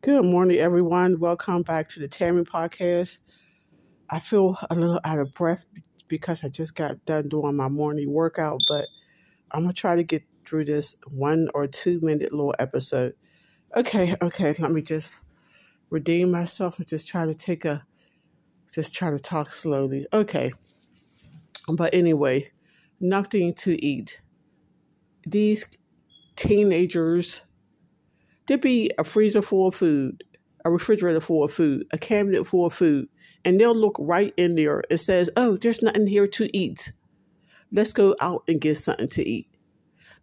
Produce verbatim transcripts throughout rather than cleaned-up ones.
Good morning, everyone. Welcome back to the Tammy Podcast. I feel a little out of breath because I just got done doing my morning workout, but I'm going to try to get through this one or two minute little episode. Okay, okay, let me just redeem myself and just try to take a, just try to talk slowly. Okay, but anyway, nothing to eat. These teenagers, there'd be a freezer full of food, a refrigerator full of food, a cabinet full of food, and they'll look right in there. It says, oh, there's nothing here to eat. Let's go out and get something to eat.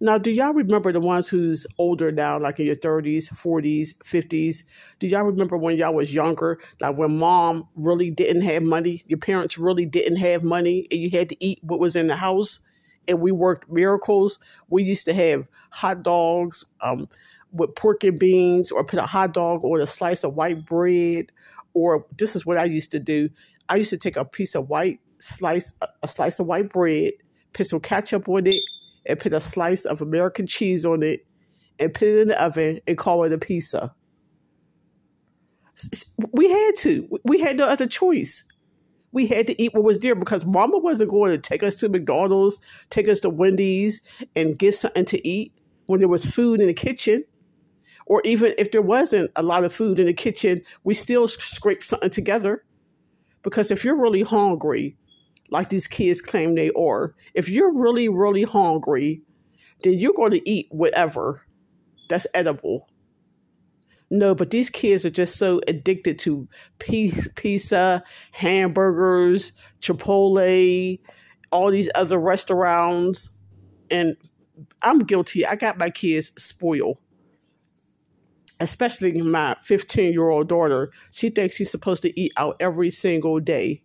Now, do y'all remember the ones who's older now, like in your thirties, forties, fifties? Do y'all remember when y'all was younger, like when mom really didn't have money, your parents really didn't have money, and you had to eat what was in the house, and we worked miracles? We used to have hot dogs, um, with pork and beans, or put a hot dog on a slice of white bread. Or this is what I used to do. I used to take a piece of white slice, a slice of white bread, put some ketchup on it, and put a slice of American cheese on it, and put it in the oven and call it a pizza. We had to. We had no other choice. We had to eat what was there because mama wasn't going to take us to McDonald's, take us to Wendy's, and get something to eat when there was food in the kitchen. Or even if there wasn't a lot of food in the kitchen, we still scrape something together. Because if you're really hungry, like these kids claim they are, if you're really, really hungry, then you're going to eat whatever that's edible. No, but these kids are just so addicted to pizza, hamburgers, Chipotle, all these other restaurants. And I'm guilty. I got my kids spoiled. Especially my fifteen-year-old daughter, she thinks she's supposed to eat out every single day.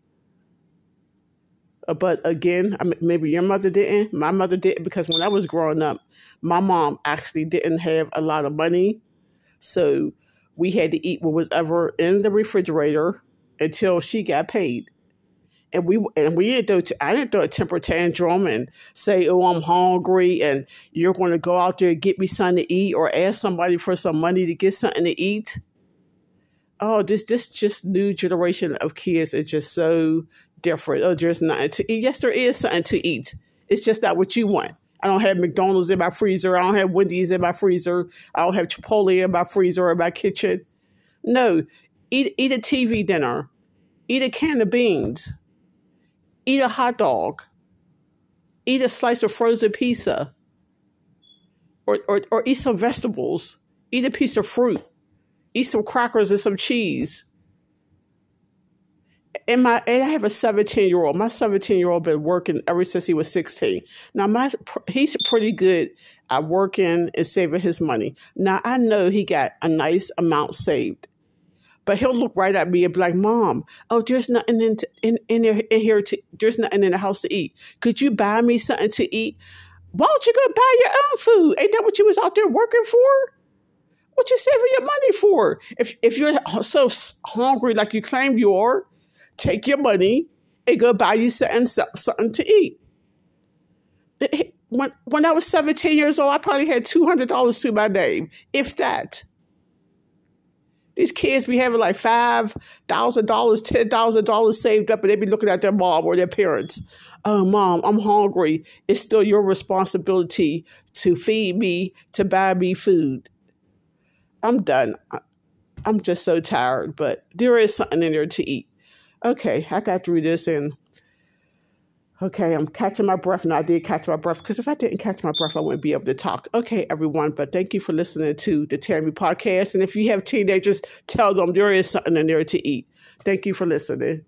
But again, I mean, maybe your mother didn't. My mother didn't, because when I was growing up, my mom actually didn't have a lot of money. So we had to eat what was ever in the refrigerator until she got paid. And we and we didn't throw, I didn't throw a temper tantrum and say, oh, I'm hungry and you're going to go out there and get me something to eat, or ask somebody for some money to get something to eat. Oh, this this just new generation of kids are just so different. Oh, there's nothing to eat. Yes, there is something to eat. It's just not what you want. I don't have McDonald's in my freezer. I don't have Wendy's in my freezer. I don't have Chipotle in my freezer or in my kitchen. No, eat, eat a T V dinner. Eat a can of beans. Eat a hot dog, eat a slice of frozen pizza, or, or or eat some vegetables, eat a piece of fruit, eat some crackers and some cheese. And my and I have a seventeen-year-old. My seventeen-year-old been working ever since he was sixteen. Now, my he's pretty good at working and saving his money. Now, I know he got a nice amount saved. But he'll look right at me and be like, Mom, oh, there's nothing in, in, in, there, in here to, there's nothing in the house to eat. Could you buy me something to eat? Why don't you go buy your own food? Ain't that what you was out there working for? What you saving your money for? If if you're so hungry like you claim you are, take your money and go buy you something, something to eat. When, when I was seventeen years old, I probably had two hundred dollars to my name, if that. These kids be having like five thousand dollars, ten thousand dollars saved up, and they be looking at their mom or their parents. Oh, Mom, I'm hungry. It's still your responsibility to feed me, to buy me food. I'm done. I'm just so tired, but there is something in there to eat. Okay, I got through this, and okay, I'm catching my breath, and I did catch my breath, because if I didn't catch my breath, I wouldn't be able to talk. Okay, everyone, but thank you for listening to the Tammy Podcast. And if you have teenagers, tell them there is something in there to eat. Thank you for listening.